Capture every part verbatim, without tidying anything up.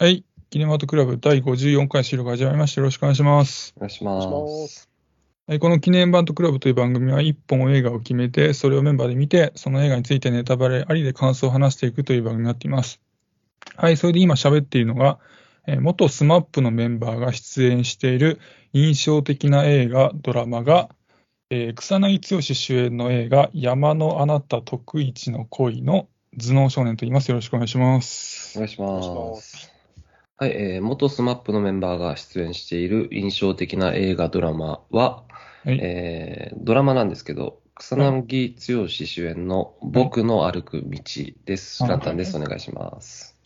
はい、キネマートクラブだいごじゅうよんかい収録が始まりました。よろしくお願いします。お願いします。はい、このキネマートクラブという番組はいっぽん映画を決めて、それをメンバーで見て、その映画についてネタバレありで感想を話していくという番組になっています。はい、それで今喋っているのが、えー、元 スマップ のメンバーが出演している印象的な映画、ドラマが、えー、草薙剛主演の映画、山のあなた特一の恋の頭脳少年と言います。よろしくお願いします。お願いします。はい、えー、元 スマップ のメンバーが出演している印象的な映画ドラマは、はい、えー、ドラマなんですけど、草薙剛主演の僕の歩く道です。簡単です。お願いします。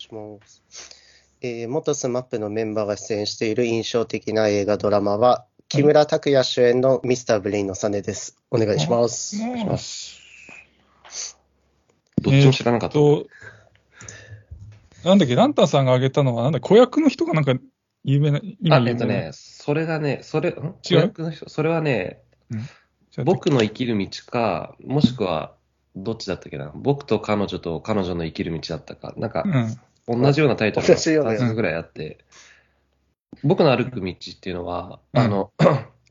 えー、元 スマップ のメンバーが出演している印象的な映画ドラマは、木村拓哉主演のミスター・ブレインのサネです。お願いします。お願いします。どっちも知らなかった、えーっと。なんだっけ、ランタンさんが挙げたのは、なんだっけ、子役の人がなんか有名な、今有名な。あ、えっとね、それがね、それ、ん子役の人、それはね、うん、僕の生きる道か、もしくは、どっちだったっけな、僕と彼女と彼女の生きる道だったか、なんか、うん、同じようなタイトルがふたつぐらいあって、うん、僕の歩く道っていうのは、うん、あの、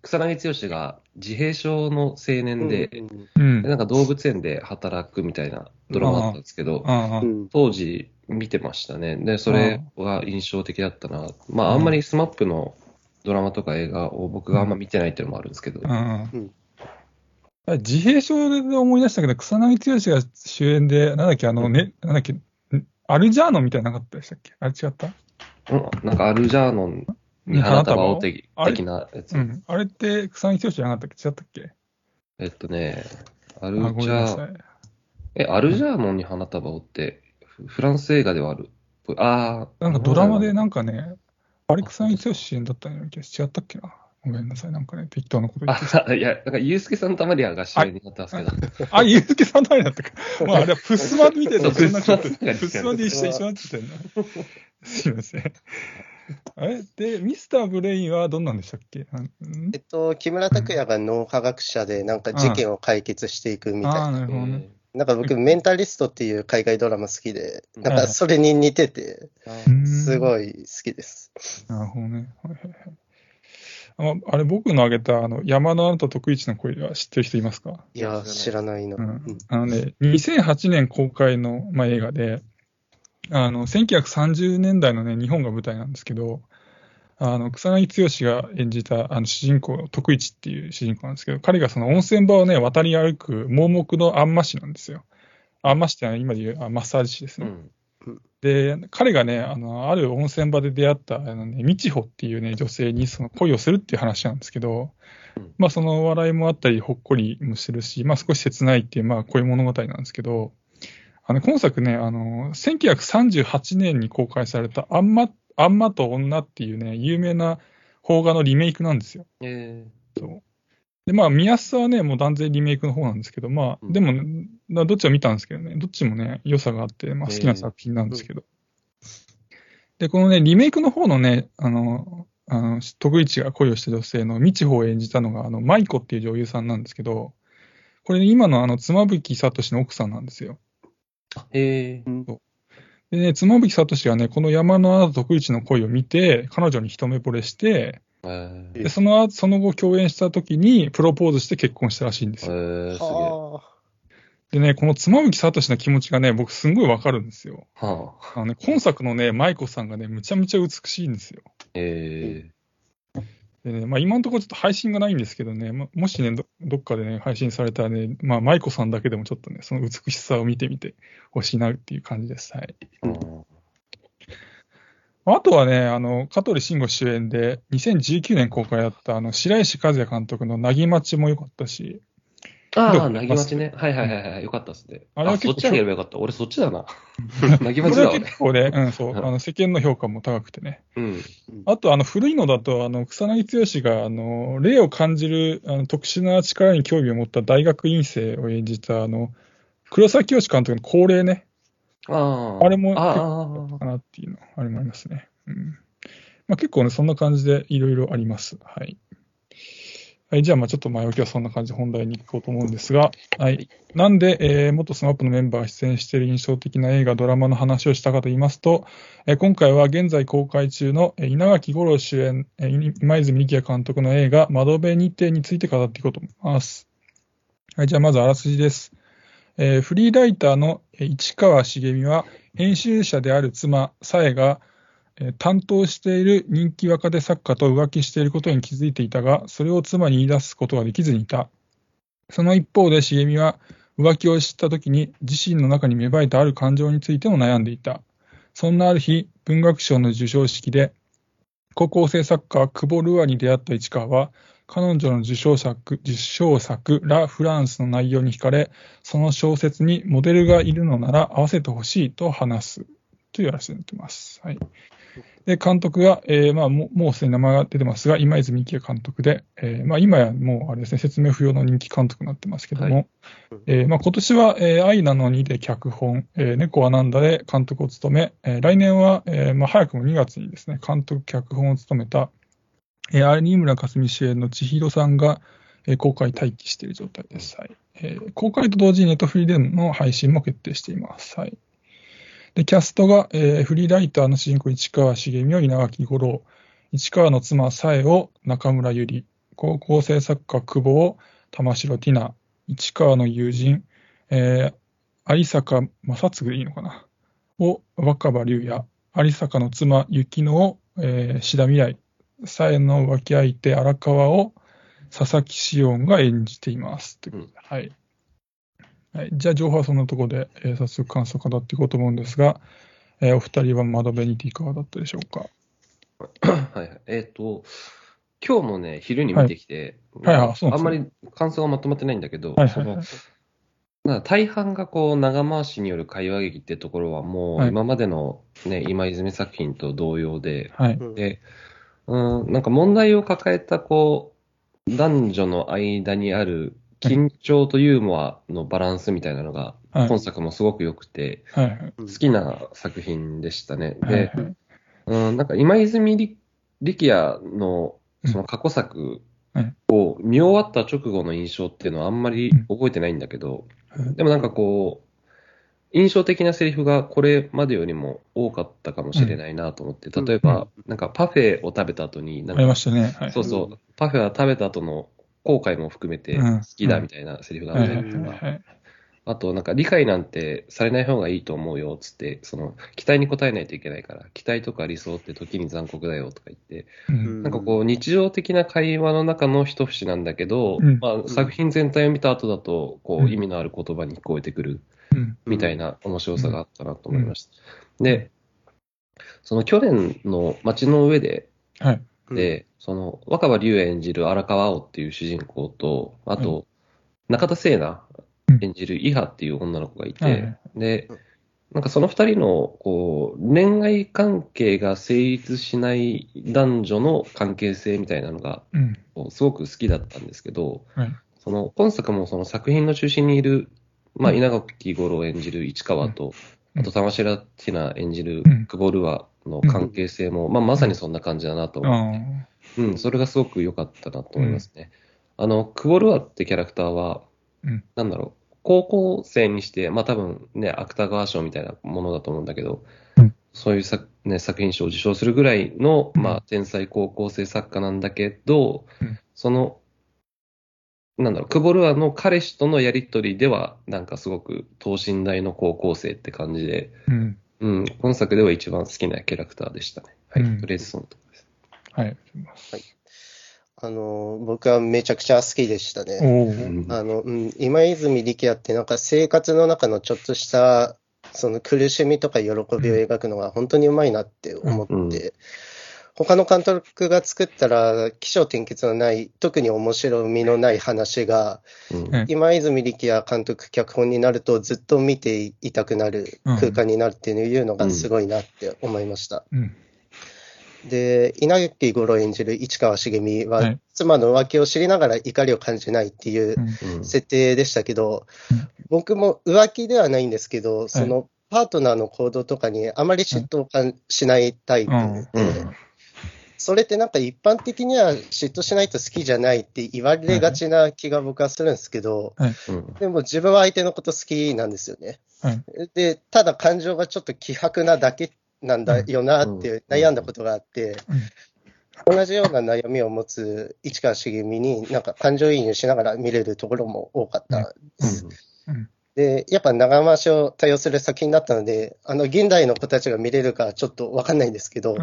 草薙剛が自閉症の青年で、うん、なんか動物園で働くみたいなドラマだったんですけど、うん、当時見てましたね。で、それが印象的だったな。まあ、あんまり スマップ のドラマとか映画を僕があんま見てないっていうのもあるんですけど。うんうんうん、自閉症で思い出したけど、草薙剛が主演で、なんだっけ、あのね、なんだっけ、アルジャーノンみたいなのなかったでしたっけ？あれ違った？うん、なんかアルジャーノン。花束を的なやつ、うん、あれって草薙剛じゃなかったっけ？違ったっけ？えっとね、アルジャーえアルジャーノンに花束をってフランス映画ではある。ああ、なんかドラマでなんかね、あれ草薙剛主演だったんだけど違ったっけな。ごめんなさい、なんかね適当なこと言ってた。いや、なんかユースケさんのたまりはが主演になってますけど。あ、ユースケさんのたまりだったか。まああれはふすまみたいな。ふすまで一緒になっちゃってんな。すいません。あれでミスター・ブレインはどんなんでしたっけ？うん、えっと、木村拓哉が脳科学者でなんか事件を解決していくみたいな。ああ、なるほどね。なんか僕メンタリストっていう海外ドラマ好きで、なんかそれに似てて、はい、すごい好きです。なるほどね。あの、あれ僕の挙げたあの山のあなた特一の恋は知ってる人いますか？いや、知らないな。うん、あのね、にせんはちねん公開の、まあ、映画で。あのせんきゅうひゃくさんじゅうねんだいの、ね、日本が舞台なんですけど、あの草薙剛が演じたあの主人公、徳一っていう主人公なんですけど、彼がその温泉場を、ね、渡り歩く盲目のあんま師なんですよ。あんま師って今でいうマッサージ師ですね。うん、で彼が、ね、あのある温泉場で出会ったあの、ね、美智穂っていう、ね、女性にその恋をするっていう話なんですけど、まあ、その笑いもあったりほっこりもしてるし、まあ、少し切ないっていう、まあ、恋物語なんですけど、あの今作ね、あのせんきゅうひゃくさんじゅうはちねんに公開されたあんま、あんまと女っていうね、有名な邦画のリメイクなんですよ。えー、そうで、まあ、見やすさはね、もう断然リメイクの方なんですけど、まあ、でも、ね、どっちも見たんですけどね、どっちもね、良さがあって、まあ、好きな作品なんですけど。えー、で、このね、リメイクの方のね、あの、あの徳一が恋をした女性の美智穂を演じたのが、あの舞子っていう女優さんなんですけど、これ、ね、今のあの妻夫木聡の奥さんなんですよ。へー。そうでね、妻夫木聡がね、この山のあなた特一の恋を見て、彼女に一目惚れして、で その、その後共演した時にプロポーズして結婚したらしいんですよ。へー、すげえ。でね、この妻夫木聡の気持ちがね、僕すんごいわかるんですよ。はあ、あのね、今作のね、舞子さんがね、むちゃむちゃ美しいんですよ。へー。でね、まあ、今のところちょっと配信がないんですけどね、ま、もしね ど, どっかでね配信されたらね、まあ、舞子さんだけでもちょっとねその美しさを見てみてほしいなっていう感じです。はい。うん、あとはね、あの香取慎吾主演でにせんじゅうきゅうねん公開だったあの白石和也監督のなぎまちも良かったし。ああ、なぎまちね。はいはいはいはい、良かったですね。あれは結構、あ、そっちあげればよかった。俺そっちだな。なぎまちだわ。これは結構ね、うん、そう、あの世間の評価も高くてね。うん、あと、あの古いのだと、あの草薙剛があの霊を感じるあの特殊な力に興味を持った大学院生を演じたあの黒沢清監督の恒例ね。ああ。あれも結構あったかなっていうのあれもありますね。うん。まあ結構ねそんな感じでいろいろあります。はい。はい、じゃあ、まあちょっと前置きはそんな感じで本題に行こうと思うんですが、はい。なんで、えー、元スマップのメンバーが出演している印象的な映画、ドラマの話をしたかと言いますと、えー、今回は現在公開中の稲垣吾郎主演、えー、今泉力也監督の映画、窓辺にてについて語っていこうと思います。はい、じゃあ、まずあらすじです。えー、フリーライターの市川茂美は、編集者である妻、紗恵が、担当している人気若手作家と浮気していることに気づいていたが、それを妻に言い出すことができずにいた。その一方で茂美は浮気を知ったときに自身の中に芽生えたある感情についても悩んでいた。そんなある日、文学賞の授賞式で高校生作家久保ルアに出会った市川は、彼女の受賞作、受賞作ラ・フランスの内容に惹かれ、その小説にモデルがいるのなら合わせてほしいと話すという話になっています。はい。で監督が、えーまあ、も, もうすでに名前が出てますが、今泉力也監督で、えーまあ、今やもうあれです、ね、説明不要の人気監督になってますけども、はい、えーまあ、今年は、えー、愛なのにで脚本、えー、猫はなんだで監督を務め、えー、来年は、えーまあ、早くもにがつにですね、監督脚本を務めた、えー、有村架純主演の千尋さんが、えー、公開待機している状態です。はい、えー、公開と同時にネットフリでの配信も決定しています。はい。でキャストが、えー、フリーライターの主人公市川茂美を稲垣吾郎、市川の妻紗恵を中村ゆり、高校生作家久保を玉城ティナ、市川の友人、えー、有坂正嗣でいいのかなを若葉龍也、有坂の妻雪乃を、えー、志田未来、紗恵の浮気相手荒川を佐々木紫音が演じていますということで、はい。はい、じゃあ情報はそんなところで、えー、早速感想を語っていこうと思うんですが、えー、お二人は窓辺にていかがだったでしょうか。はいはい、えっ、ー、と今日もね昼に見てきて、はいはい、あ, あ, あんまり感想がまとまってないんだけど、はいはいはいはい、そのな大半がこう長回しによる会話劇ってところはもう今までの、ね、はい、今泉作品と同様で、はい、で、うん、なんか問題を抱えたこう男女の間にある緊張とユーモアのバランスみたいなのが、はい、本作もすごく良くて、はい、好きな作品でしたね。はい、で、はい、うん、なんか今泉力也のその過去作を見終わった直後の印象っていうのはあんまり覚えてないんだけど、はい、でもなんかこう印象的なセリフがこれまでよりも多かったかもしれないなと思って、うん、例えば、うん、なんかパフェを食べた後になんかありましたね、はい、そうそう、うん、パフェは食べた後の後悔も含めて好きだみたいなセリフがあったりとか、あとなんか理解なんてされない方がいいと思うよっつって、その期待に応えないといけないから期待とか理想って時に残酷だよとか言って、うん、なんかこう日常的な会話の中の一節なんだけど、うん、まあ、作品全体を見た後だとこう意味のある言葉に聞こえてくるみたいな面白さがあったなと思いました。で、その去年の街の上で、はい、でその若葉龍也演じる荒川碧っていう主人公と、あと中田聖奈演じる伊波っていう女の子がいて、はい、でなんかそのふたりのこう恋愛関係が成立しない男女の関係性みたいなのがすごく好きだったんですけど、はい、その今作もその作品の中心にいる、まあ、稲垣吾郎演じる市川と、あと玉城ティナ演じる久保ルアの関係性も、うん、まあ、まさにそんな感じだなと思って、うん、それがすごく良かったなと思いますね。うん、あの久保ルアってキャラクターは、うん、なんだろう、高校生にして、まあ、多分ね芥川賞みたいなものだと思うんだけど、うん、そういう 作,、ね、作品賞を受賞するぐらいの、まあ、天才高校生作家なんだけど、うん、そのなんだろう、久保ルアの彼氏とのやり取りではなんかすごく等身大の高校生って感じで、うん、うん、本作では一番好きなキャラクターでしたね。はい、うん、とりあえずそのところです。はい、はい、あの僕はめちゃくちゃ好きでしたね。あの、うん、今泉力也ってなんか生活の中のちょっとしたその苦しみとか喜びを描くのが本当にうまいなって思って、うんうん、他の監督が作ったら起承転結のない特に面白みのない話が、うん、今泉力也監督脚本になるとずっと見ていたくなる空間になるっていうのがすごいなって思いました。うんうん、で稲垣吾郎演じる市川茂美は、はい、妻の浮気を知りながら怒りを感じないっていう設定でしたけど、うん、僕も浮気ではないんですけど、はい、そのパートナーの行動とかにあまり嫉妬しないタイプで、はい、うんうん、それってなんか一般的には嫉妬しないと好きじゃないって言われがちな気が僕はするんですけど、はいはい、でも自分は相手のこと好きなんですよね、はい、でただ感情がちょっと希薄なだけなんだよなって悩んだことがあって、うんうん、同じような悩みを持つ市川茂美になんか感情移入しながら見れるところも多かったです、うんうんうん、でやっぱ長回しを多用する作品だったので、あの現代の子たちが見れるかちょっと分かんないんですけど、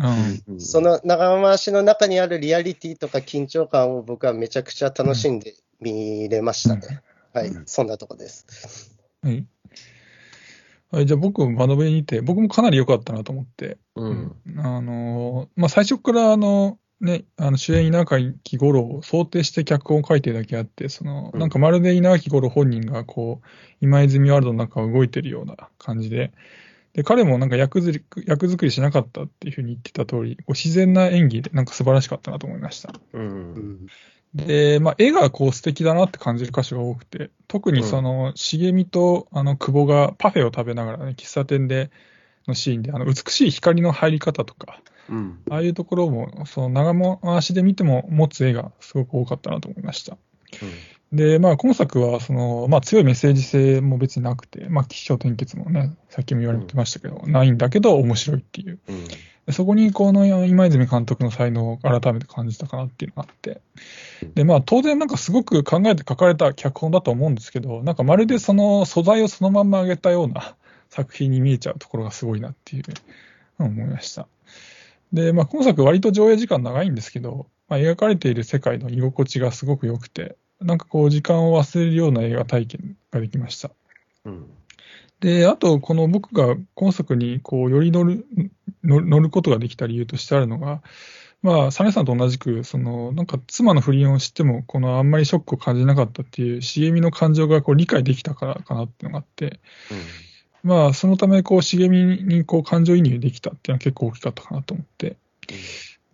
うん、その長回しの中にあるリアリティとか緊張感を僕はめちゃくちゃ楽しんで見れましたね、うん、はい、そんなとこです、うん、はい、じゃあ僕窓辺にいて僕もかなり良かったなと思って、うん、あのまあ、最初からあのね、あの主演稲垣吾郎を想定して脚本を書いてるだけあって、そのなんかまるで稲垣吾郎本人がこう今泉ワールドの中を動いてるような感じ で, で彼もなんか役作り、役作りしなかったっていうふうに言ってた通り、こう自然な演技でなんか素晴らしかったなと思いました、うん、で、まあ、絵がこう素敵だなって感じる箇所が多くて、特にその茂美とあの久保がパフェを食べながら、ね、喫茶店でのシーンで、あの美しい光の入り方とか、うん、ああいうところもその長回しで見ても持つ絵がすごく多かったなと思いました、うん、で、まあ、今作はその、まあ、強いメッセージ性も別になくて、まあ、起承転結もね、さっきも言われてましたけど、うん、ないんだけど面白いっていう、うん、でそこにこの今泉監督の才能を改めて感じたかなっていうのがあって、で、まあ、当然なんかすごく考えて書かれた脚本だと思うんですけど、なんかまるでその素材をそのまんま上げたような作品に見えちゃうところがすごいなっていうのを思いました。で、まあ、今作割と上映時間長いんですけど、まあ、描かれている世界の居心地がすごく良くて、なんかこう時間を忘れるような映画体験ができました、うん、で、あとこの僕が今作にこうより乗る、乗ることができた理由としてあるのが、まあ、サネさんと同じくそのなんか妻の不倫を知ってもこのあんまりショックを感じなかったっていう茂美の感情がこう理解できたからかなっていうのがあって、うん、まあ、そのためこう茂美にこう感情移入できたっていうのは結構大きかったかなと思って、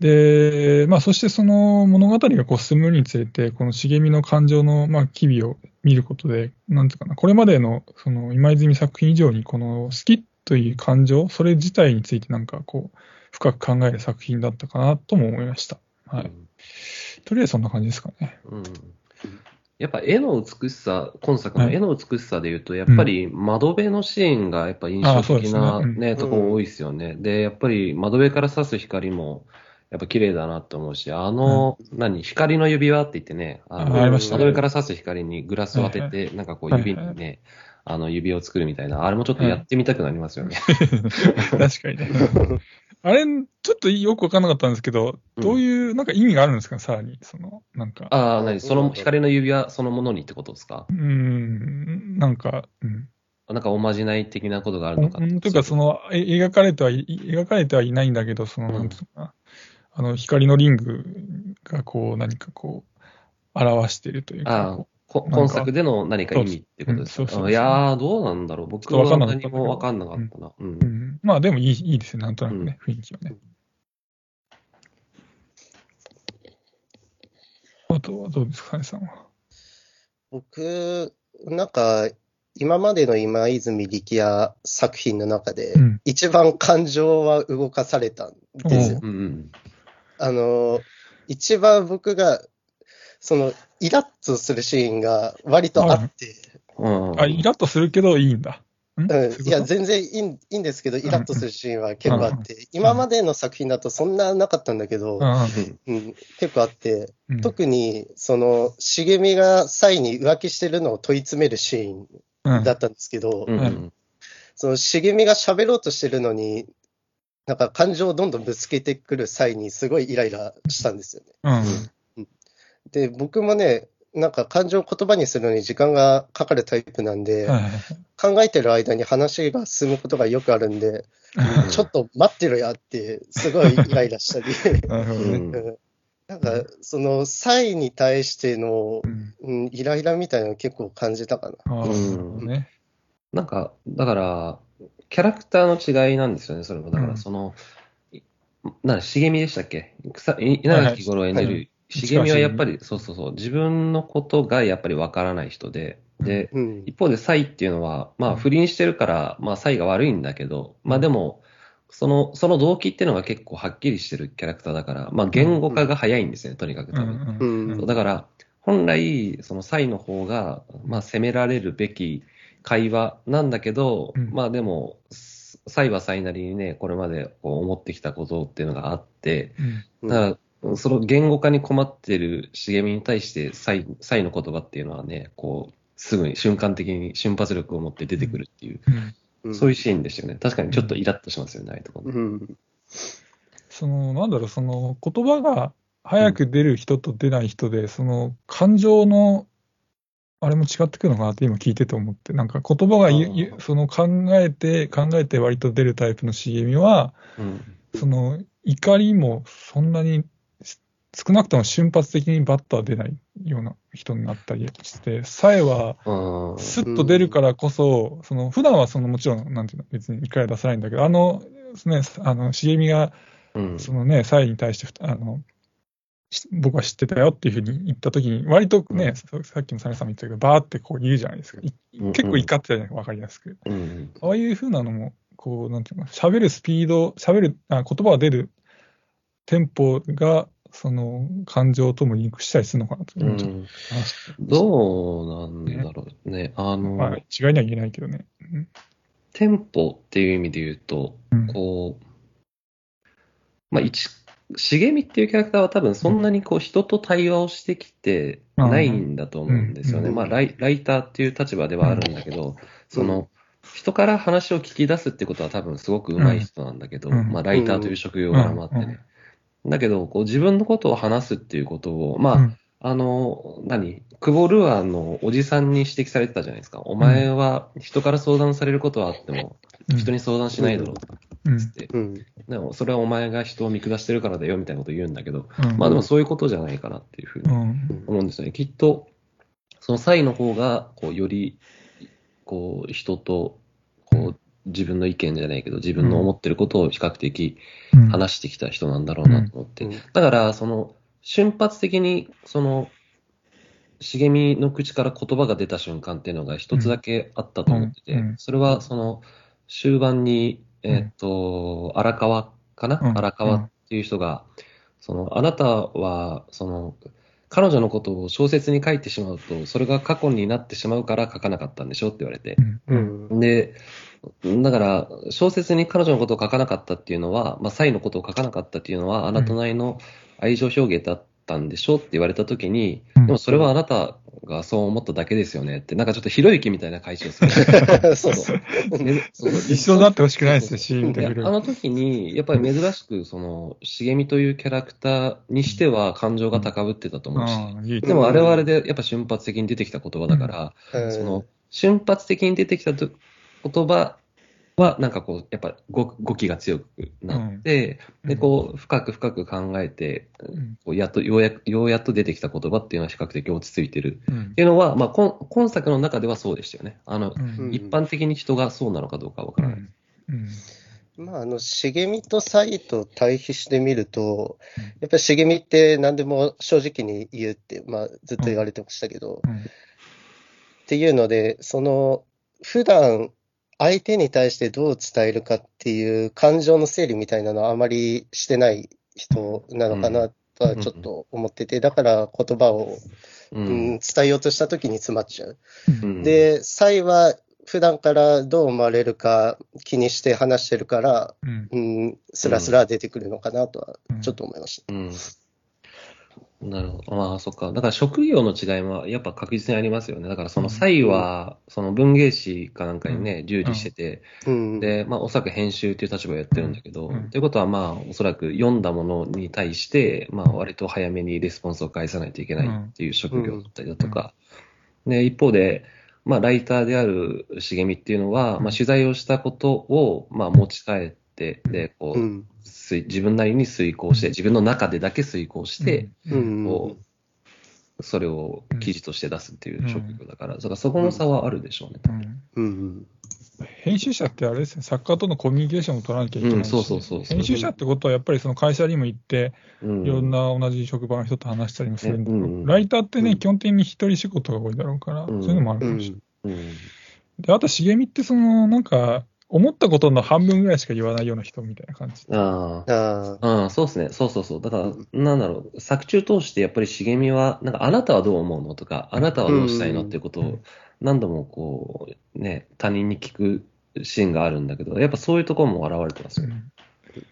で、まあ、そしてその物語がこう進むにつれて、この茂美の感情のまあ機微を見ることで、なんていうかな、これまでのその今泉作品以上にこの好きという感情、それ自体についてなんかこう深く考える作品だったかなとも思いました。はい。とりあえずそんな感じですかね。うん、やっぱ絵の美しさ、今作の絵の美しさでいうと、やっぱり窓辺のシーンがやっぱ印象的な、ね、とこ多いですよね。で、やっぱり窓辺から差す光もやっぱ綺麗だなと思うし、あの、うん、何、光の指輪って言ってね、あの、ありましたね、窓辺から差す光にグラスを当てて、なんかこう指にね、はいはいはい、あの指を作るみたいな、あれもちょっとやってみたくなりますよね。はい、確かにね。あれ、ちょっとよく分からなかったんですけど、どういう、なんか意味があるんですか、さらに、その、なんか。ああ、なに、その、光の指輪そのものにってことですか？うーん、なんか、うん。なんかおまじない的なことがあるのか。うん、というか、その、描かれては、描かれてはいないんだけど、その、なんていうのかな、うん、あの、光のリングが、こう、何かこう、表してるというか。ああ、今作での何か意味ってことですか？いやー、どうなんだろう。僕は何も分かんなかったな。うんうんうん、まあでもいい、いいですね、なんとなくね、うん、雰囲気はね。あとはどうですか、金さんは。僕、なんか、今までの今泉力也作品の中で、うん、一番感情は動かされたんですよ。うんうん、あの、一番僕が、そのイラッとするシーンが割とあって、うんうん、あ、イラッとするけどいいんだ、ん、うん、いや全然いい、いいんですけど、イラッとするシーンは結構あって、うん、今までの作品だとそんななかったんだけど、うんうん、結構あって、うん、特にその茂美がサイに浮気してるのを問い詰めるシーンだったんですけど、うんうん、その茂美が喋ろうとしてるのになんか感情をどんどんぶつけてくる際にすごいイライラしたんですよね、うんうん、で僕もね、なんか感情を言葉にするのに時間がかかるタイプなんで、はいはいはい、考えてる間に話が進むことがよくあるんで、ちょっと待ってろやって、すごいイライラしたり、うん、なんかその際に対しての、うん、イライラみたいなのを結構感じたかな。うんね、なんか、だから、キャラクターの違いなんですよね、それも。だから、その、うん、茂美でしたっけ、稲垣吾郎演じる、はいはい、茂美はやっぱり、そうそうそう、自分のことがやっぱりわからない人で、で、うん、一方でサイっていうのは、まあ不倫してるから、まあサイが悪いんだけど、まあでも、その、その動機っていうのが結構はっきりしてるキャラクターだから、まあ言語化が早いんですよね、うん、とにかく多分。うんうん、そうだから、本来、そのサイの方が、まあ責められるべき会話なんだけど、うん、まあでも、サイはサイなりにね、これまでこう思ってきたことっていうのがあって、うん、だから、その言語化に困ってる茂みに対してサイ、サイの言葉っていうのはね、こう、すぐに瞬間的に瞬発力を持って出てくるっていう。うんうん、そういうシーンでしたよね。確かにちょっとイラッとしますよね、うん、ああいうところ、うん、そのなんだろう、その言葉が早く出る人と出ない人で、うん、その感情のあれも違ってくるのかなって今聞いてて思って、なんか言葉がゆその考えて考えて割と出るタイプの茂みは、うん、その怒りもそんなに少なくとも瞬発的にバッター出ないような人になったりして、サイはスッと出るからこそ、うん、その普段はそのもちろんなんていうの別にいっかいは出さないんだけど、あのねあの茂みがそのねサイに対してあの僕は知ってたよっていうふうに言ったときに割とね、うん、さっきもサネさんも言ったけどバーってこう言うじゃないですか。結構怒ってたじゃないですか、分かりやすく。うん、ああいうふうなのもこうなんていうの喋るスピード喋るあ言葉が出るテンポがその感情ともリンクしたりするのかなと、うん、どうなんだろうね。ねあのまあ、違いには言えないけどね。テンポっていう意味で言うと、うん、こう、まあ、一、茂みっていうキャラクターは多分そんなにこう人と対話をしてきてないんだと思うんですよね。うん、まあライ、ライターっていう立場ではあるんだけど、うん、その、人から話を聞き出すってことは多分すごく上手い人なんだけど、うん、まあ、ライターという職業がもあってね。うんうんうん、だけど、こう自分のことを話すっていうことを、まあ、うん、あの、何、久保ルアーのおじさんに指摘されてたじゃないですか。お前は人から相談されることはあっても、人に相談しないだろうとか、つって、うんうんうん。でも、それはお前が人を見下してるからだよ、みたいなこと言うんだけど、うん、まあでもそういうことじゃないかなっていうふうに思うんですよね。うん、きっと、そのサイの方が、こう、より、こう、人と、こう、自分の意見じゃないけど自分の思ってることを比較的話してきた人なんだろうなと思って、うんうん、だからその瞬発的にその茂みの口から言葉が出た瞬間っていうのが一つだけあったと思ってて、うんうん、それはその終盤に、えーと、荒川かな、うん、荒川っていう人がそのあなたはその彼女のことを小説に書いてしまうとそれが過去になってしまうから書かなかったんでしょって言われて、うんうん、でだから小説に彼女のことを書かなかったっていうのは、まあ、サイのことを書かなかったっていうのはあなたなりの愛情表現だったんでしょって言われたときに、うん、でもそれはあなたがそう思っただけですよねってなんかちょっとひろゆきみたいな解消するそうそう一緒になってほしくないですよシーンで。あの時にやっぱり珍しくその茂みというキャラクターにしては感情が高ぶってたと思うし、うん、いいでもあれはあれでやっぱ瞬発的に出てきた言葉だから、うん、その瞬発的に出てきたと言葉はなんかこうやっぱ語気が強くなって、うん、でこう深く深く考えて、うん、こうやっとようやくようやっと出てきた言葉っていうのは比較的落ち着いてる、うん、っていうのはまあ今今作の中ではそうでしたよね。あの、うん、一般的に人がそうなのかどうかわからない。うんうんまあ、あの茂みとサイと対比してみると、やっぱり茂みって何でも正直に言うって、まあ、ずっと言われてましたけど、うんうん、っていうのでその普段相手に対してどう伝えるかっていう感情の整理みたいなのはあまりしてない人なのかなとはちょっと思ってて、だから言葉を、うん、伝えようとした時に詰まっちゃう。で、サイは普段からどう思われるか気にして話してるから、うん、スラスラ出てくるのかなとはちょっと思いました。うんうんなるほど。まあ、そっか。だから職業の違いもやっぱ確実にありますよね。だからそのサイは、その文芸誌かなんかにね、従事してて、うん、で、まあおそらく編集っていう立場をやってるんだけど、うん、ということはまあおそらく読んだものに対して、まあ割と早めにレスポンスを返さないといけないっていう職業だったりだとか、で、一方で、まあライターである茂みっていうのは、まあ取材をしたことを、まあ持ち帰って、でこううん、自分なりに遂行して自分の中でだけ遂行して、うん、こうそれを記事として出すっていう職業だから、うん、だからそこの差はあるでしょうね、うんうんうん、編集者ってあれですね作家とのコミュニケーションを取らなきゃいけないし、編集者ってことはやっぱりその会社にも行って、うん、いろんな同じ職場の人と話したりもするんだけど、うん、ライターってね、うん、基本的に一人仕事が多いだろうから、うん、そういうのもあるかもしれない。で、あと茂みってそのなんか思ったことの半分ぐらいしか言わないような人みたいな感じ。ああ、ああ、そうですね。そうそうそう。だから、うん、なんだろう、作中通してやっぱり茂みは、なんかあなたはどう思うのとか、あなたはどうしたいのっていうことを何度もこう、ね、他人に聞くシーンがあるんだけど、やっぱそういうところも現れてますよね。うん、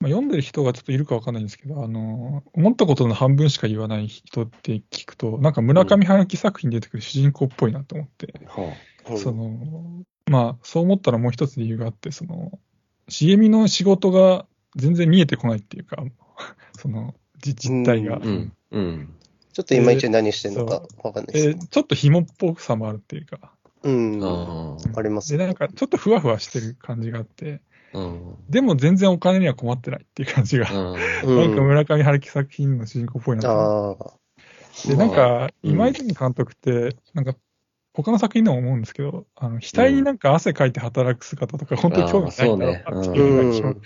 まあ、読んでる人がちょっといるかわかんないんですけど、あの、思ったことの半分しか言わない人って聞くと、なんか村上春樹作品に出てくる主人公っぽいなと思って。うん、その、まあ、そう思ったらもう一つ理由があって、その、茂みの仕事が全然見えてこないっていうか、その、実態が。うんうんうん、ちょっと今一応何してるのか分かんないです、ね。ちょっと紐っぽさもあるっていうか。うん、あありますね。で、なんかちょっとふわふわしてる感じがあって、うん、でも全然お金には困ってないっていう感じが、うん、なんか村上春樹作品の主人公っぽいなと。で、なんか、今泉監督って、なんか、他の作品でも思うんですけど、あの額になんか汗かいて働く姿とか、うん、本当に興味ないんだろうなっていうのが、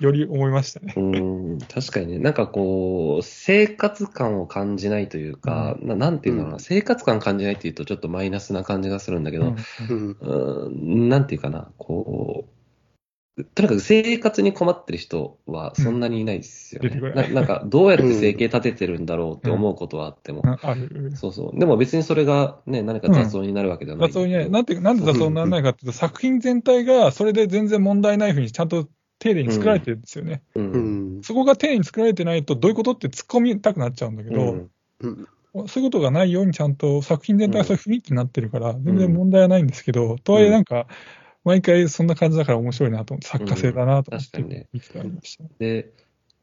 より思いましたね。うん、確かにね、なんかこう、生活感を感じないというか、うん、な, なんていうのかな、うん、生活感感じないっていうとちょっとマイナスな感じがするんだけど、うんうん、なんていうかな、こう、とにかく生活に困ってる人はそんなにいないですよね。うん、な, なんかどうやって生計立ててるんだろうって思うことはあっても、うん、そうそう。でも別にそれがね、何か雑音になるわけじゃない。雑音になる。なんでなんで雑音にならないかっていうと、作品全体がそれで全然問題ないふうにちゃんと丁寧に作られてるんですよね。うんうん、そこが丁寧に作られてないとどういうことって突っ込みたくなっちゃうんだけど、うんうん、そういうことがないようにちゃんと作品全体がそういう雰囲気になってるから全然問題はないんですけど、うん、とはいえなんか。毎回そんな感じだから面白いなと思って、作家性だなと思って、うん、確かにね。見つかりました。で、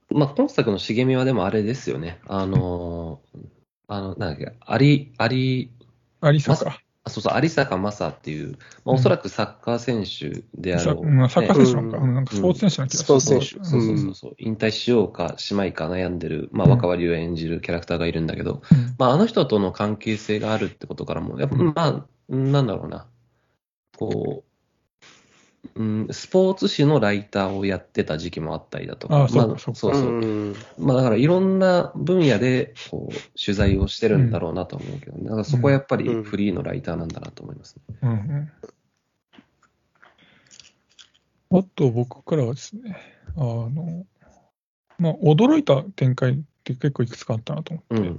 まあ、今作の茂みはでもあれですよね。あの、あの、なんだっけ、あり、あり、ありさか。そうそう、有坂正っていう、まあ、おそらくサッカー選手であろう、ね、うん。サッカー選手なんか、うん、なんかスポーツ選手な気がする。スポーツ選手。そうそうそうそう、うん。引退しようか、しまいか悩んでる、まあ、若葉龍也演じるキャラクターがいるんだけど、うん、まあ、あの人との関係性があるってことからも、やっぱ、まあ、なんだろうな、こう、うん、スポーツ誌のライターをやってた時期もあったりだとか、ああ、まあ、そうそうそう、うん、まあだからいろんな分野でこう取材をしてるんだろうなと思うけど、ね、だからそこはやっぱりフリーのライターなんだなと思いますね。うんうん、あと僕からはですね、あの、まあ、驚いた展開って結構いくつかあったなと思って、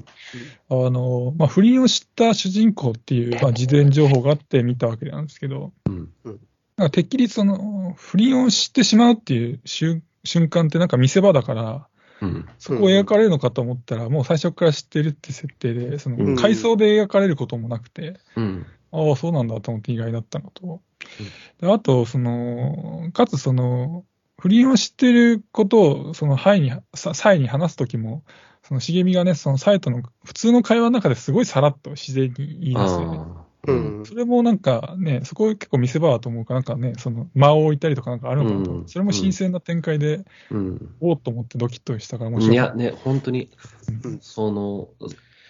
うん、あのまあ、不倫を知った主人公っていう、まあ、事前情報があって見たわけなんですけど、うんうん、なんかてっきりその不倫を知ってしまうっていう瞬間ってなんか見せ場だから、うん、そこを描かれるのかと思ったらもう最初から知ってるって設定で、その回想で描かれることもなくて、うん、ああそうなんだと思って意外だったのと、うん、であとそのかつその不倫を知ってることをその際に際に話すときも、その茂みがね、その際との普通の会話の中ですごいさらっと自然に言いますよね。うん、それもなんかね、そこ結構見せ場だと思うかなんかね、その間を置いたりとかなんかあるのかなと、うん、それも新鮮な展開で、うん、おーっと思ってドキッとしたから面白い。いやね、本当に、うん、その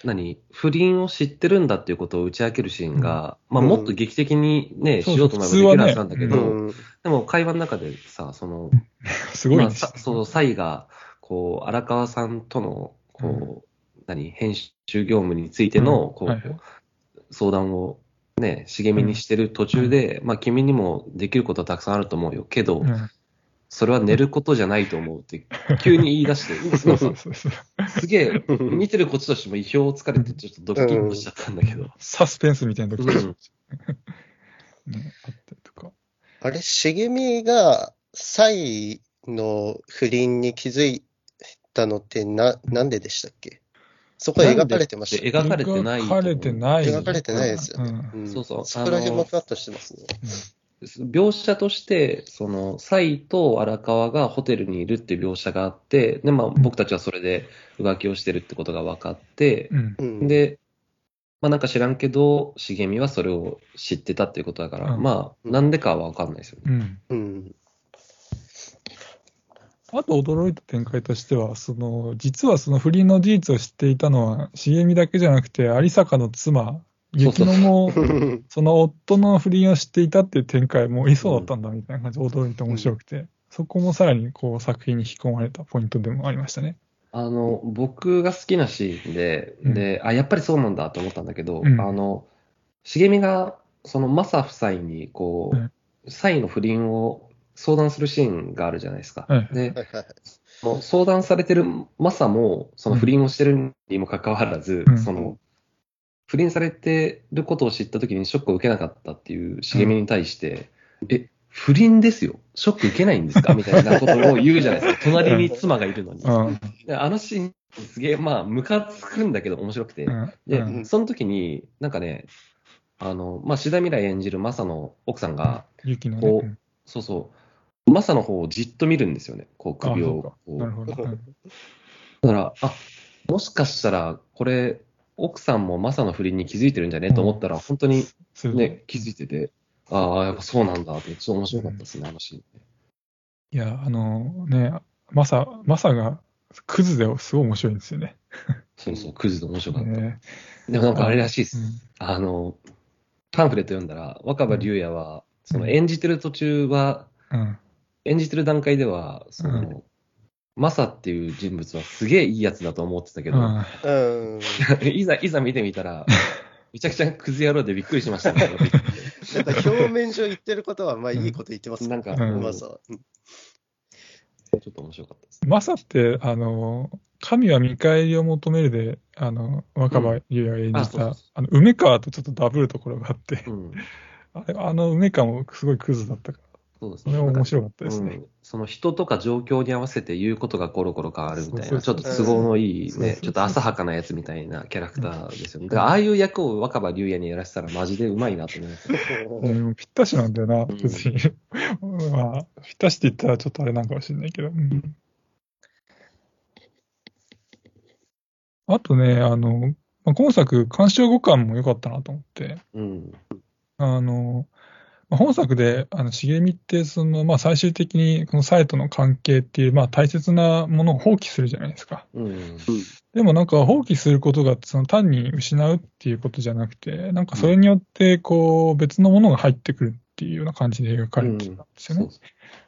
何不倫を知ってるんだっていうことを打ち明けるシーンが、うん、まあ、もっと劇的にね、うん、しようと思えばできるはずなんだけど、うん、でも会話の中でさ、そのすごいね、まあ、そのサイがこう荒川さんとのこう、うん、何編集業務についてのこう、うん、はいはい、相談をね、茂みにしてる途中で、うん、まあ、君にもできることはたくさんあると思うよけど、うん、それは寝ることじゃないと思うって急に言い出してそうそうそうそう、すげえ見てるこっちとしても意表をつかれてちょっとドキッとしちゃったんだけど、うん、サスペンスみたいなドキッとしちゃった、ね、あったりとか、あれ茂みがサイの不倫に気づいたのってな、なんででしたっけ？そこは描かれてました。描かれてない。描かれてない。描かれてないですよね。うんうん、そうそう。そこら辺もカットしてますね。うん、描写として、その、サイと荒川がホテルにいるっていう描写があって、で、まあ、僕たちはそれで浮気をしてるってことが分かって、うん、で、まあ、なんか知らんけど、茂みはそれを知ってたっていうことだから、うん、まあ、なんでかは分かんないですよね。うんうん、あと驚いた展開としては、その実はその不倫の事実を知っていたのは茂みだけじゃなくて有坂の妻雪乃もその夫の不倫を知っていたっていう展開もいそうだったんだみたいな感じで驚いて面白くて、そこもさらにこう作品に引き込まれたポイントでもありましたね。あの僕が好きなシーン で, で、うん、あやっぱりそうなんだと思ったんだけど、うん、あの茂みがそのマサ夫妻にこう、うん、サイの不倫を相談するシーンがあるじゃないですか。はい、で、はいはい、もう相談されてるマサもその不倫をしてるにもかかわらず、うん、その不倫されてることを知ったときにショックを受けなかったっていう茂みに対して、うん、え、不倫ですよ、ショック受けないんですかみたいなことを言うじゃないですか。隣に妻がいるのに、うん、であのシーンすげえまあムカつくんだけど面白くて、うん、でその時になんかね、あのまあ志田未来演じるマサの奥さんがこう、うん、そうそうマサの方をじっと見るんですよね。こう首をこう、なるほど、うん、だからあもしかしたらこれ奥さんもマサの不倫に気づいてるんじゃね、うん、と思ったら本当にね気づいてて、ああやっぱそうなんだってちょっと面白かったですね、うん、あのシーン。いやあのねマサマサがクズですごい面白いんですよね。そうそう、クズで面白かった、ね。でもなんかあれらしいです。あ、うん、あの、パンフレット読んだら、若葉龍也は、その演じてる途中は、うん、演じてる段階では、その、うん、マサっていう人物はすげえいいやつだと思ってたけど、うん、いざ、いざ見てみたら、めちゃくちゃクズ野郎でびっくりしましたね。なんか表面上言ってることは、まあいいこと言ってます、ね、なんか、うん、マサは。ちょっと面白かったです、ね、マサってあの神は見返りを求めるであの若葉優也が演じた、うん、あそうそうあの梅川とちょっとダブるところがあって、うん、あれあの梅川もすごいクズだったから、そうです、ね、それも面白かったですね、うん、その人とか状況に合わせて言うことがコロコロ変わるみたいな、そうそうそうちょっと都合のいいね、そうそうそうちょっと浅はかなやつみたいなキャラクターですよね、うん、だからああいう役を若葉龍也にやらせたらマジでうまいなと思います、うん、ぴったしなんだよな別に、うんまあ、ぴったしって言ったらちょっとあれなんかもしれないけど、うん、あとねあの、まあ、今作鑑賞ごかんも良かったなと思って、うん、あの本作で、あの、茂みって、その、まあ、最終的に、このサイとの関係っていう、まあ、大切なものを放棄するじゃないですか。うんうん、でも、なんか、放棄することが、その、単に失うっていうことじゃなくて、なんか、それによって、こう、うん、別のものが入ってくるっていうような感じで描かれてるんですよね。うん、そう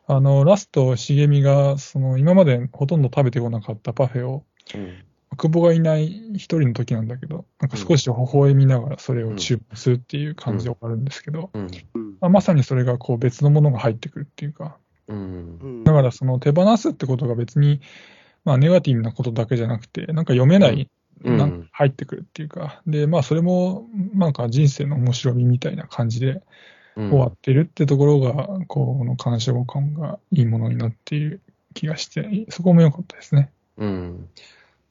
そうあの、ラスト、茂みが、その、今までほとんど食べてこなかったパフェを、うん、久保がいない一人の時なんだけど、なんか少し微笑みながらそれを注文するっていう感じで終わるんですけど、うんうんうんまあ、まさにそれがこう別のものが入ってくるっていうか、うん、だからその手放すってことが別に、まあ、ネガティブなことだけじゃなくて、なんか読めない、うん、なんか入ってくるっていうか、で、まあそれもなんか人生の面白みみたいな感じで終わってるってところが、この鑑賞感がいいものになっている気がして、そこも良かったですね。うん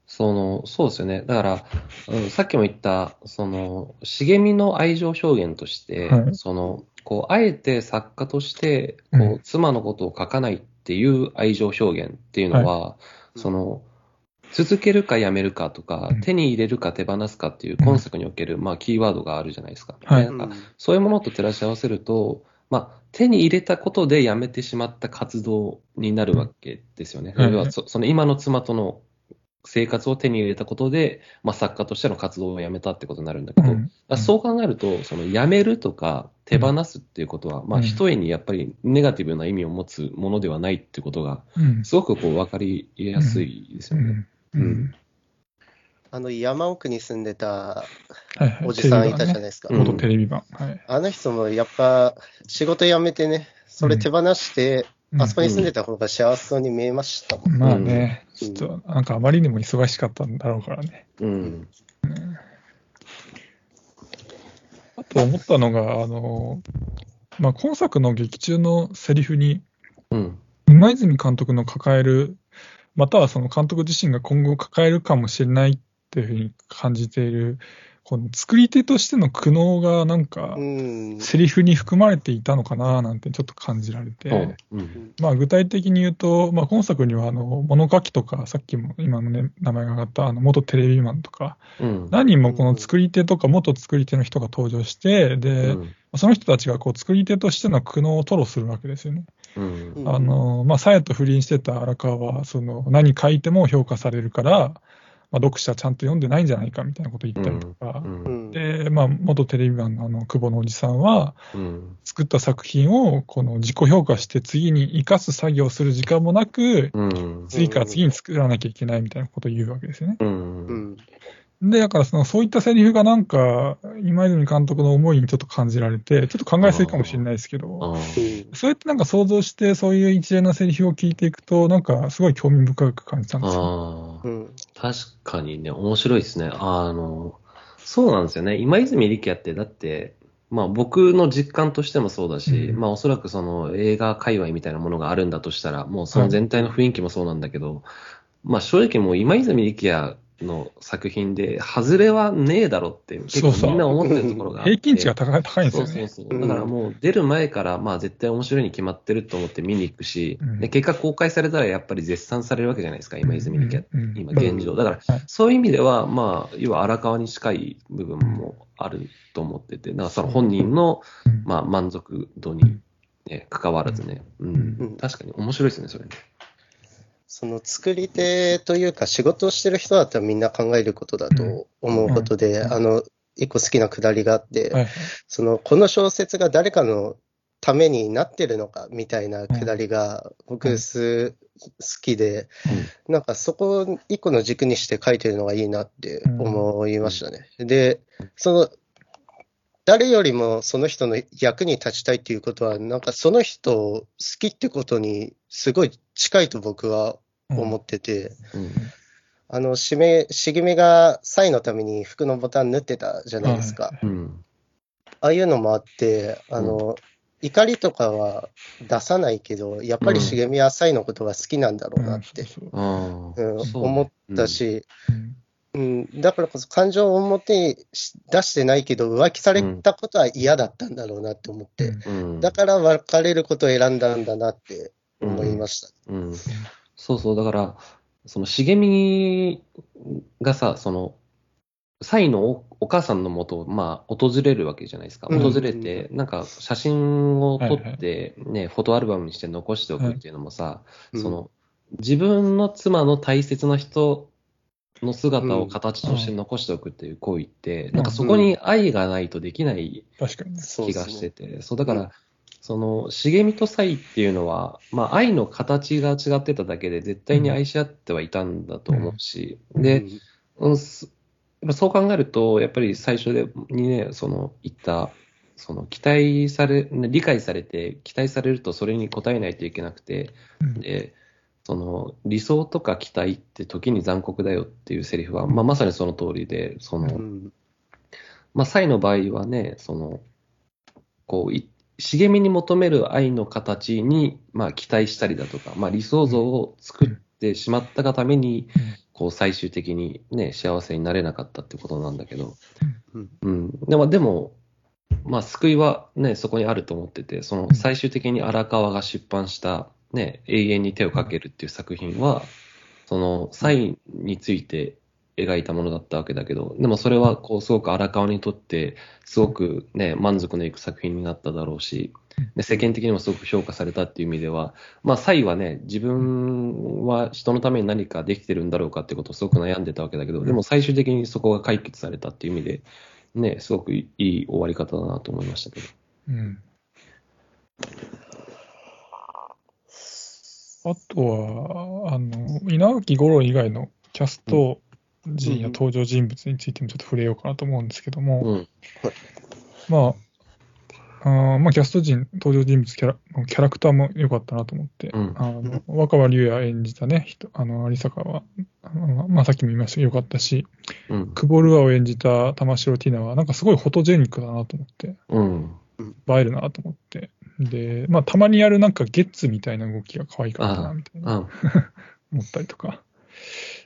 そのそうですよね。だから、うん、さっきも言ったその茂みの愛情表現として、はい、そのこうあえて作家としてこう、うん、妻のことを書かないっていう愛情表現っていうのは、はい、その続けるかやめるかとか、うん、手に入れるか手放すかっていう今作における、うんまあ、キーワードがあるじゃないですか。はい、なんかそういうものと照らし合わせると、まあ、手に入れたことでやめてしまった活動になるわけですよね。はい、要はそその今の妻との生活を手に入れたことで、まあ、作家としての活動をやめたってことになるんだけど、うん、そう考えるとそのやめるとか手放すっていうことは、うんまあ、ひとえにやっぱりネガティブな意味を持つものではないってことがすごくこう分かりやすいですよね、うんうんうん、あの山奥に住んでたおじさんいたじゃないですか、元テレビ版、はい、あの人もやっぱ仕事辞めてねそれ手放して、うんあそこに住んでた方が幸せそうに見えましたもん、うん、まあね、うん、ちょっとなんかあまりにも忙しかったんだろうからね、うんうん、あと思ったのがあの、まあ、今作の劇中のセリフに、うん、今泉監督の抱えるまたはその監督自身が今後抱えるかもしれないっていうふうに感じているこの作り手としての苦悩がなんかセリフに含まれていたのかななんてちょっと感じられて、まあ具体的に言うとまあ今作にはあの物書きとかさっきも今のね名前が上がったあの元テレビマンとか何人もこの作り手とか元作り手の人が登場してでその人たちがこう作り手としての苦悩を吐露するわけですよね。あのまあサヤと不倫してた荒川はその何書いても評価されるからまあ、読者ちゃんと読んでないんじゃないかみたいなこと言ったりとか、うんうん、で、まあ、元テレビ版のあの久保のおじさんは、うん、作った作品をこの自己評価して次に生かす作業をする時間もなく、うん、次から次に作らなきゃいけないみたいなことを言うわけですよね、うんうん、で、だからそのそういったセリフがなんか今泉監督の思いにちょっと感じられて、ちょっと考えすぎかもしれないですけど、そうやってなんか想像してそういう一連のセリフを聞いていくとなんかすごい興味深く感じたんですよ。あ、うん、確かにね、面白いですね。あのそうなんですよね、今泉力也ってだって、まあ、僕の実感としてもそうだし、うん、まあ、おそらくその映画界隈みたいなものがあるんだとしたらもうその全体の雰囲気もそうなんだけど、はい、まあ、正直もう今泉力也の作品で外れはねえだろって結構みんな思ってるところがあって、平均値が高い、高いんですよね。そうそうそう、だからもう出る前からまあ絶対面白いに決まってると思って見に行くし、うん、で結果公開されたらやっぱり絶賛されるわけじゃないですか、今泉力也、うん、今現状だから、うん、そういう意味ではまあ要は荒川に近い部分もあると思ってて、だからその本人のまあ満足度に、ね、関わらずね、うんうん、確かに面白いですねそれね。その作り手というか仕事をしてる人だったらみんな考えることだと思うことで、あの一個好きなくだりがあって、そのこの小説が誰かのためになってるのかみたいなくだりが僕す好きで、なんかそこを一個の軸にして書いてるのがいいなって思いましたね。で、その誰よりもその人の役に立ちたいっていうことは、なんかその人を好きってことにすごい近いと僕は思ってて、うんうん、あのしめしげめがサイのために服のボタン縫ってたじゃないですか、うんうん、ああいうのもあって、あの、うん、怒りとかは出さないけどやっぱりしげめはサイのことが好きなんだろうなって、うんうん、思ったし、うんうん、だからこそ感情を表に出してないけど浮気されたことは嫌だったんだろうなって思って、うん、だから別れることを選んだんだなって思いました、うんうん、そうそう、だからその茂みがさ、そのサイの お, お母さんのもとを、まあ、訪れるわけじゃないですか。訪れて、うん、なんか写真を撮って、ね、はいはい、フォトアルバムにして残しておくっていうのもさ、はい、その自分の妻の大切な人の姿を形として残しておくっていう行為って、うん、なんかそこに愛がないとできない気がしてて、うん、そうだから、うん、その茂みとサイっていうのは、まあ、愛の形が違ってただけで絶対に愛し合ってはいたんだと思うし、うん、で、うん、そう考えるとやっぱり最初でにね、その言ったその期待され理解されて期待されるとそれに応えないといけなくて、うん、でその理想とか期待って時に残酷だよっていうセリフは、まあ、まさにその通りで、その、うん、まあ、サイの場合はね、そのこうい茂みに求める愛の形に、まあ、期待したりだとか、まあ、理想像を作ってしまったがために、うん、こう最終的に、ね、幸せになれなかったってことなんだけど、うんうん、でも、でもまあ、救いは、ね、そこにあると思ってて、その最終的に荒川が出版した、ね、永遠に手をかけるっていう作品はそのサインについて描いたものだったわけだけど、でもそれはこうすごく荒川にとってすごく、ね、満足のいく作品になっただろうし、で世間的にもすごく評価されたっていう意味では、まあ、サイはね、自分は人のために何かできてるんだろうかってことをすごく悩んでたわけだけど、でも最終的にそこが解決されたっていう意味で、ね、すごくいい終わり方だなと思いましたけど、うん、あとはあの稲垣吾郎以外のキャスト、うん人や登場人物についてもちょっと触れようかなと思うんですけども、うんはい、まあ、あまあキャスト陣登場人物キャラ、キャラクターも良かったなと思って、うん、あの若葉龍也演じたね人あの有坂はあの、まあ、さっきも言いましたけど良かったし、うん、久保ルアを演じた玉城ティナはなんかすごいフォトジェニックだなと思って、うん、映えるなと思って、で、まあ、たまにやるなんかゲッツみたいな動きが可愛かったなみたいな思ったりとか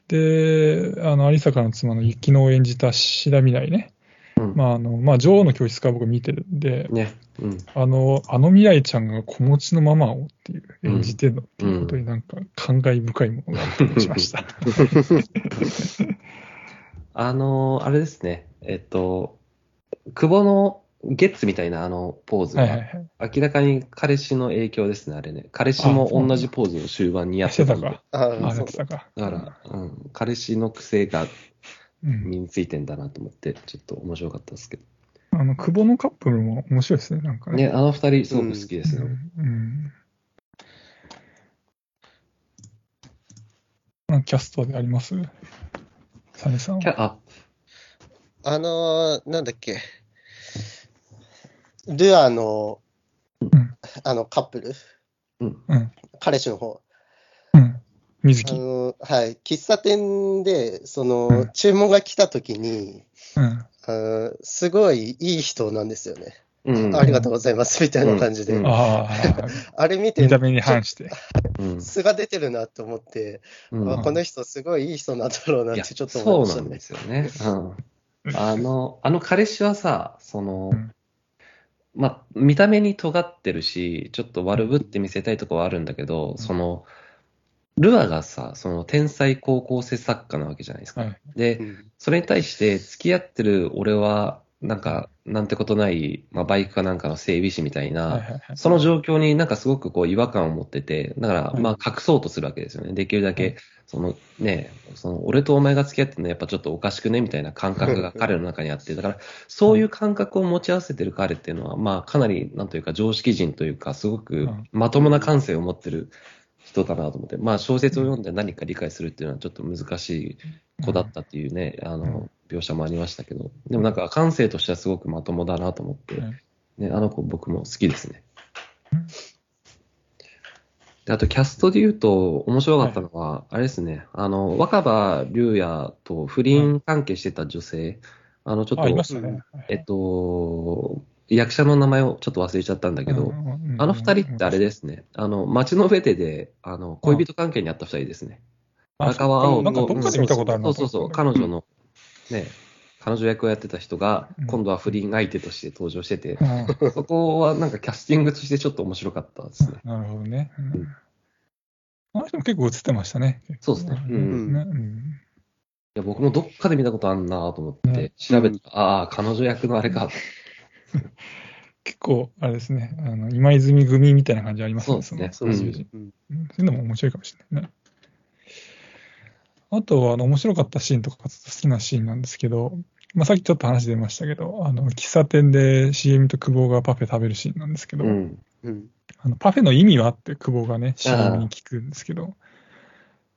で、あの有坂の妻の雪乃を演じた志田未来ね、うんまああのまあ、女王の教室から僕見てるんで、ねうん、あのあの未来ちゃんが子持ちのママをっていう演じてるのっていうことになんか感慨深いものがあったりしました。あのあれですね、えっと久保のゲッツみたいなあのポーズが、はいはいはい、明らかに彼氏の影響ですね、あれね。彼氏も同じポーズを終盤にやってたんで。ああ、そうなんだ。だから、うん、彼氏の癖が身についてんだなと思って、うん、ちょっと面白かったですけど。あの、久保のカップルも面白いですね、なんかね。ね、あの二人すごく好きですね。うんうんうん、キャストであります？サネさんは。あ、あのー、なんだっけ、ルアーの、うん、あのカップル、うん、彼氏の方、うん、水木、あのー、はい、喫茶店でその、うん、注文が来た時に、うん、あ、すごいいい人なんですよね。うん、ありがとうございますみたいな感じで、うんうん、あ, あれ見て見た目に反して素が出てるなと思って、うん、あ、この人すごいいい人なんだろうなってちょっと思いましたね。そうなんですよね、うん、あのあの彼氏はさ、その、うん、まあ、見た目に尖ってるしちょっと悪ぶって見せたいとこはあるんだけど、うん、そのルアがさ、その天才高校生作家なわけじゃないですか、はい、で、うん、それに対して付き合ってる俺はなんかなんてことない、まあ、バイクかなんかの整備士みたいな、はいはいはい、その状況になんかすごくこう違和感を持ってて、だからまあ隠そうとするわけですよね。できるだけそのね、その俺とお前が付き合ってるのはやっぱちょっとおかしくねみたいな感覚が彼の中にあって、だからそういう感覚を持ち合わせてる彼っていうのは、まあかなりなんというか常識人というかすごくまともな感性を持ってる人だなと思って、まあ小説を読んで何か理解するっていうのはちょっと難しい子だったっていうね、あの描写もありましたけど、でもなんか感性としてはすごくまともだなと思って、ね、あの子僕も好きですね。で、あとキャストで言うと面白かったのはあれですね、あの若葉龍也と不倫関係してた女性、あのちょっとえっと役者の名前をちょっと忘れちゃったんだけど、あの二人ってあれですね、あの街の上手であの恋人関係にあった二人ですね。中川青と、どっかで見たことあるの。そうそうそう、彼女のね、彼女役をやってた人が今度は不倫相手として登場してて、うん、そこはなんかキャスティングとしてちょっと面白かったですね。なるほどね。うん、あの人も結構映ってましたね。そうですね。うんうんうん、いや僕もどっかで見たことあんなと思って調べた、うん、ああ彼女役のあれか。結構あれですね、あの今泉組みたいな感じありますね。そうですね。そういうのも面白いかもしれないね。あとはあの面白かったシーンとか好きなシーンなんですけど、まあ、さっきちょっと話出ましたけど、あの喫茶店で シーエム と久保がパフェ食べるシーンなんですけど、うんうん、あのパフェの意味はって久保がね シーエム に聞くんですけど、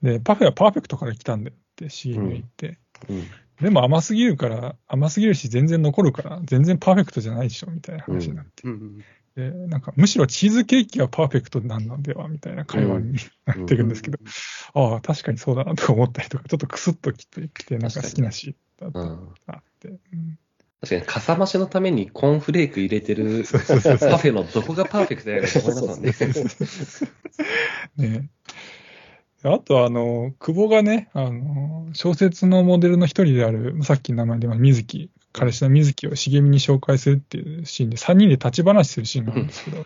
でパフェはパーフェクトから来たんだよって シーエム に言って、うんうん、でも甘すぎるから甘すぎるし全然残るから全然パーフェクトじゃないでしょみたいな話になって、うんうんでなんかむしろチーズケーキはパーフェクトなんなんではみたいな会話になっていくんですけど、うんうん、ああ確かにそうだなと思ったりとか、ちょっとクスッときてきて、なんか好きなシーンだったあって、うん、確かにかさ増しのためにコーンフレーク入れてるパフェのどこがパーフェクトだよと思いますもんね。あとはあの久保がね、あの小説のモデルの一人である、さっき名前で水木、彼氏の水木を茂みに紹介するっていうシーンでさんにんで立ち話するシーンなんですけど、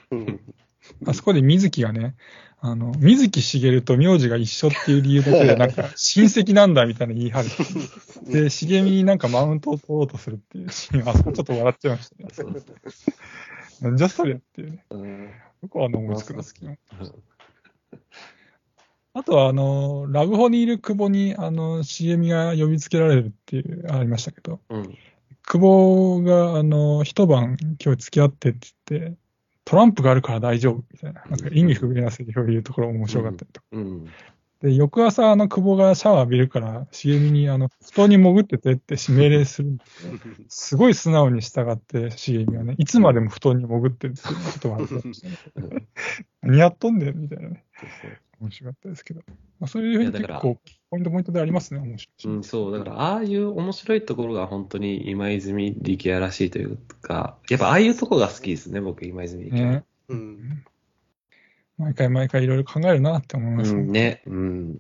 あそこで水木がね、あの水木しげると名字が一緒っていう理由だけでなんか親戚なんだみたいな言い張るで茂みになんかマウントを取ろうとするっていうシーン、あそこちょっと笑っちゃいましたね。なんじゃそりゃっていうね、僕はあの思いつくの好きな。あとはあのラブホにいる久保にあの茂みが呼びつけられるっていうありましたけど、うん、久保があの一晩今日付き合ってって言って、トランプがあるから大丈夫みたいな、なんか意味不明なセリフを言うところ面白かったりとか、うんうん、で翌朝あの久保がシャワー浴びるから茂みにあの布団に潜っててって命令するんですよ。すごい素直に従って茂みはね、いつまでも布団に潜ってるっていうことがあるんですよね。何やっとんねんみたいなね。面白かったですけど、まあ、そういうふうに結構ポイントポイントでありますね、面白い、うん、そうだから、ああいう面白いところが本当に今泉力也らしいというか、やっぱああいうとこが好きですね、僕今泉力也、ね、うん、毎回毎回いろいろ考えるなって思いますね、うんね、うん、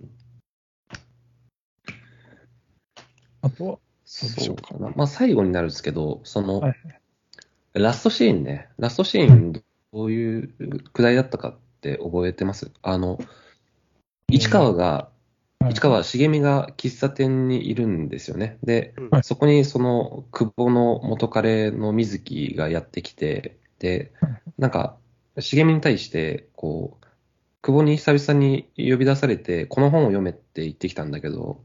あとはそうでしょうか、そうかな、まあ、最後になるんですけど、その、はい、ラストシーンね、ラストシーンどういうくらいだったかって覚えてます？あの市川が、はい、市川茂美が喫茶店にいるんですよね。で、はい、そこにその久保の元彼の水木がやってきて、で、なんか茂美に対してこう久保に久々に呼び出されて、この本を読めって言ってきたんだけど、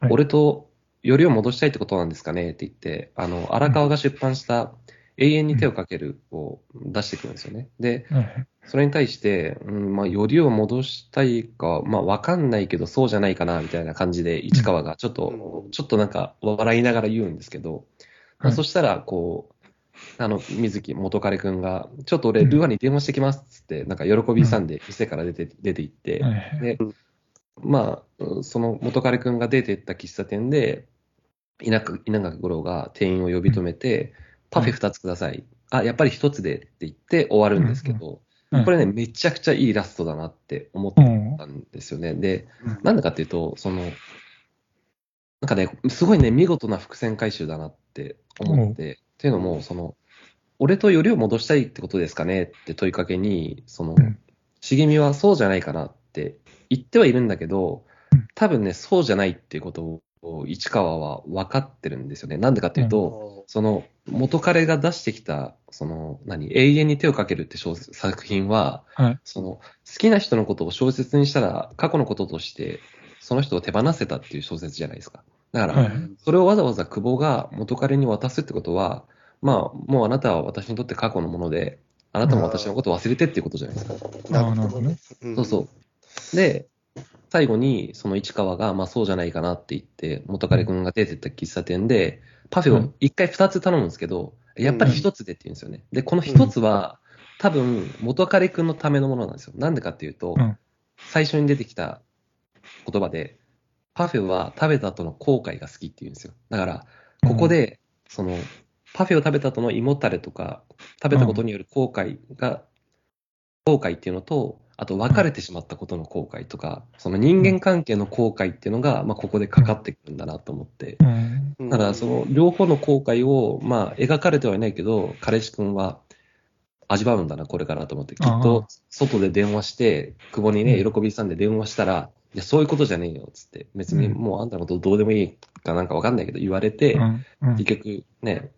はい、俺とよりを戻したいってことなんですかねって言って、あの荒川が出版した永遠に手をかけるを出してくるんですよね。で、はいそれに対して、うん、まあ、よりを戻したいか、まあ、わかんないけど、そうじゃないかな、みたいな感じで、市川が、ちょっと、うん、ちょっとなんか、笑いながら言うんですけど、まあ、そしたらこう、はい、あの水木元彼くんがちょっと俺ルアに電話してきますっつって、うん、なんか喜びさんで店から出て、うん、出て行って、はい、でまあその元彼くんが出て行った喫茶店で稲垣吾郎が店員を呼び止めて、うん、パフェふたつください、はい、あやっぱりひとつでって言って終わるんですけど、うんうんこれね、めちゃくちゃいいラストだなって思ったんですよね。うん、で、なんでかっていうと、その、なんかね、すごいね、見事な伏線回収だなって思って、うん、っていうのも、その、俺とよりを戻したいってことですかねって問いかけに、その、茂みはそうじゃないかなって言ってはいるんだけど、多分ね、そうじゃないっていうことを市川は分かってるんですよね。なんでかっていうと、うん、その、元彼が出してきたその何永遠に手をかけるって小説作品は、はい、その好きな人のことを小説にしたら過去のこととしてその人を手放せたっていう小説じゃないですか。だから、はい、それをわざわざ久保が元彼に渡すってことは、まあもうあなたは私にとって過去のもので、あなたも私のことを忘れてっていうことじゃないですか。なるほどね。そうそう。で最後にその市川がまあそうじゃないかなって言って元彼くんが出てった喫茶店で。パフェをいっかいふたつ頼むんですけど、うん、やっぱりひとつでって言うんですよね。で、このひとつは、うん、多分、元彼くんのためのものなんですよ。なんでかっていうと、うん、最初に出てきた言葉で、パフェは食べた後の後悔が好きって言うんですよ。だから、ここで、うん、その、パフェを食べた後の胃もたれとか、食べたことによる後悔が、後悔っていうのと、あと別れてしまったことの後悔とか、その人間関係の後悔っていうのが、まあ、ここでかかってくるんだなと思って、うん、だからその両方の後悔を、まあ、描かれてはいないけど彼氏君は味わうんだなこれからと思って、きっと外で電話して久保にね喜びさんで電話したら、いやそういうことじゃねえよっつって、別にもうあんたのことどうでもいいかなんかわかんないけど言われて、うんうん、結局ね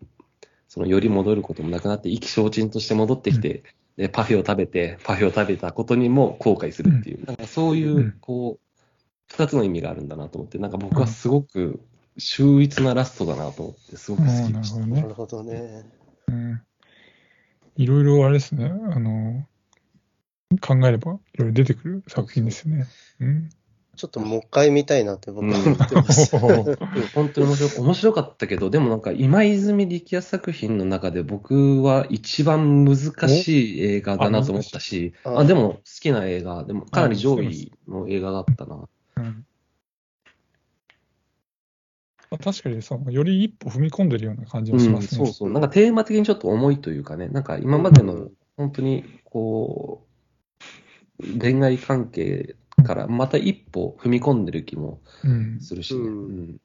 そのより戻ることもなくなって意気消沈として戻ってきて、うんでパフェを食べてパフェを食べたことにも後悔するっていう、うん、なんかそういうこう、うん、ふたつの意味があるんだなと思って、なんか僕はすごく秀逸なラストだなと思ってすごく好きでした。なるほどね。うん、いろいろあれですね、あの考えればいろいろ出てくる作品ですよね。うん、ちょっともう一回見たいなって僕は思ってました。本当に面白面白かったけど、でもなんか今泉力也作品の中で僕は一番難しい映画だなと思ったし、ああでも好きな映画でもかなり上位の映画だったな。うん、確かにさ、より一歩踏み込んでるような感じもしますね。うん、そうそう。なんかテーマ的にちょっと重いというかね、なんか今までの本当にこう恋愛関係からまた一歩踏み込んでる気もするし、ねうんうん、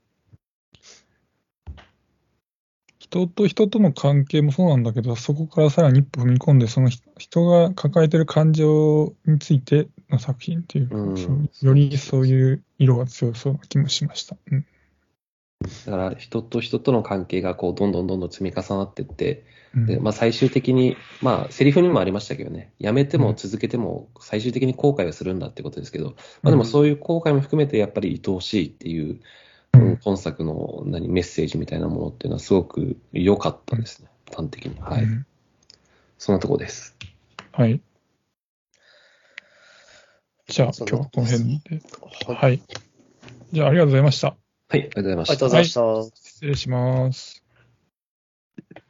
人と人との関係もそうなんだけど、そこからさらに一歩踏み込んでその人が抱えてる感情についての作品っていう、うん、よりそういう色が強そうな気もしました、うん、だから人と人との関係がこうどんどんどんどん積み重なっていって、うんでまあ、最終的に、まあ、セリフにもありましたけどね、やめても続けても最終的に後悔はするんだってことですけど、まあ、でもそういう後悔も含めてやっぱり愛おしいっていう、うん、本作の何メッセージみたいなものっていうのはすごく良かったですね、端的に。はい、うん、そんなとこです。はい。じゃあ今日はこの辺で。はい。じゃあありがとうございました。はい、ありがとうございました。ありがとうございました。はい、失礼します。